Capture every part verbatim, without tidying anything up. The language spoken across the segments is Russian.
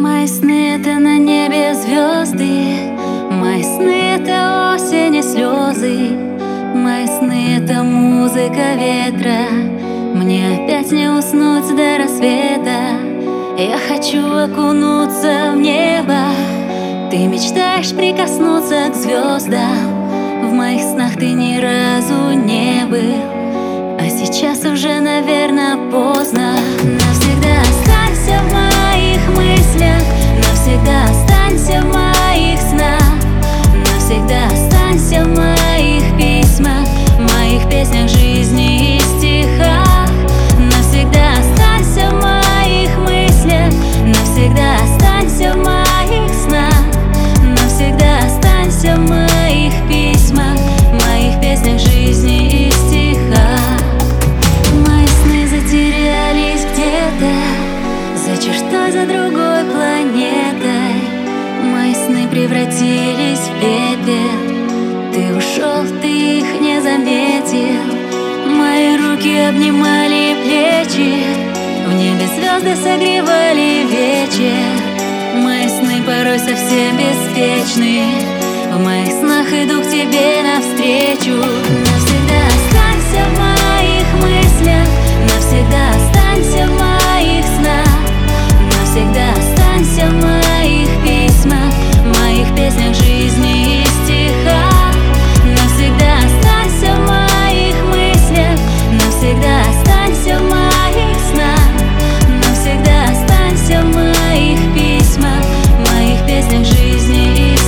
Мои сны — это на небе звезды, мои сны — это осень и слезы, мои сны — это музыка ветра. Мне опять не уснуть до рассвета. Я хочу окунуться в небо. Ты мечтаешь прикоснуться к звездам. В моих снах ты ни разу не был, а сейчас уже, наверное, поздно. Навсегда останься в моих мыслях, навсегда останься в моих снах, навсегда останься в моих письмах, в моих песнях жизни и стихах. Навсегда останься в моих мыслях, навсегда останься в моих снах, навсегда останься в моих письмах, в моих песнях жизни и стихах. Мои сны затерялись где-то за чертой, за другой планетой. Мои сны превратились в пепел. Ты ушел, ты их не заметил. Мои руки обнимали плечи, в небе звезды согревали вечер. Мои сны порой совсем беспечны, в моих снах иду к тебе навстречу. Навсегда останься в моих мыслях, навсегда останься в моих снах, навсегда останься в моих письмах, в моих песнях жизни и стихах. Навсегда останься в моих мыслях, навсегда останься в моих снах, навсегда останься в моих письмах, в моих песнях жизни и стихах.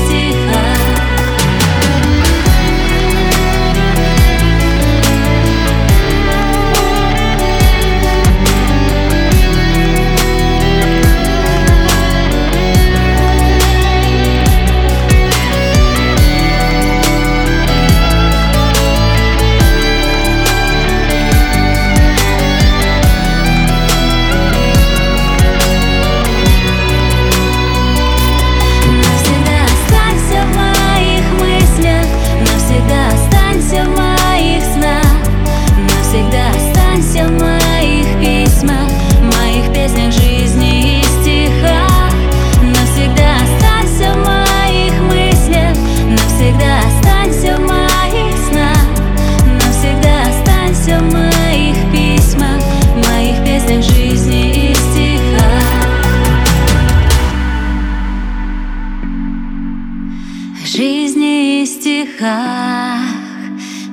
Жизни и стихах,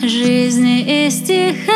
жизни и стихах.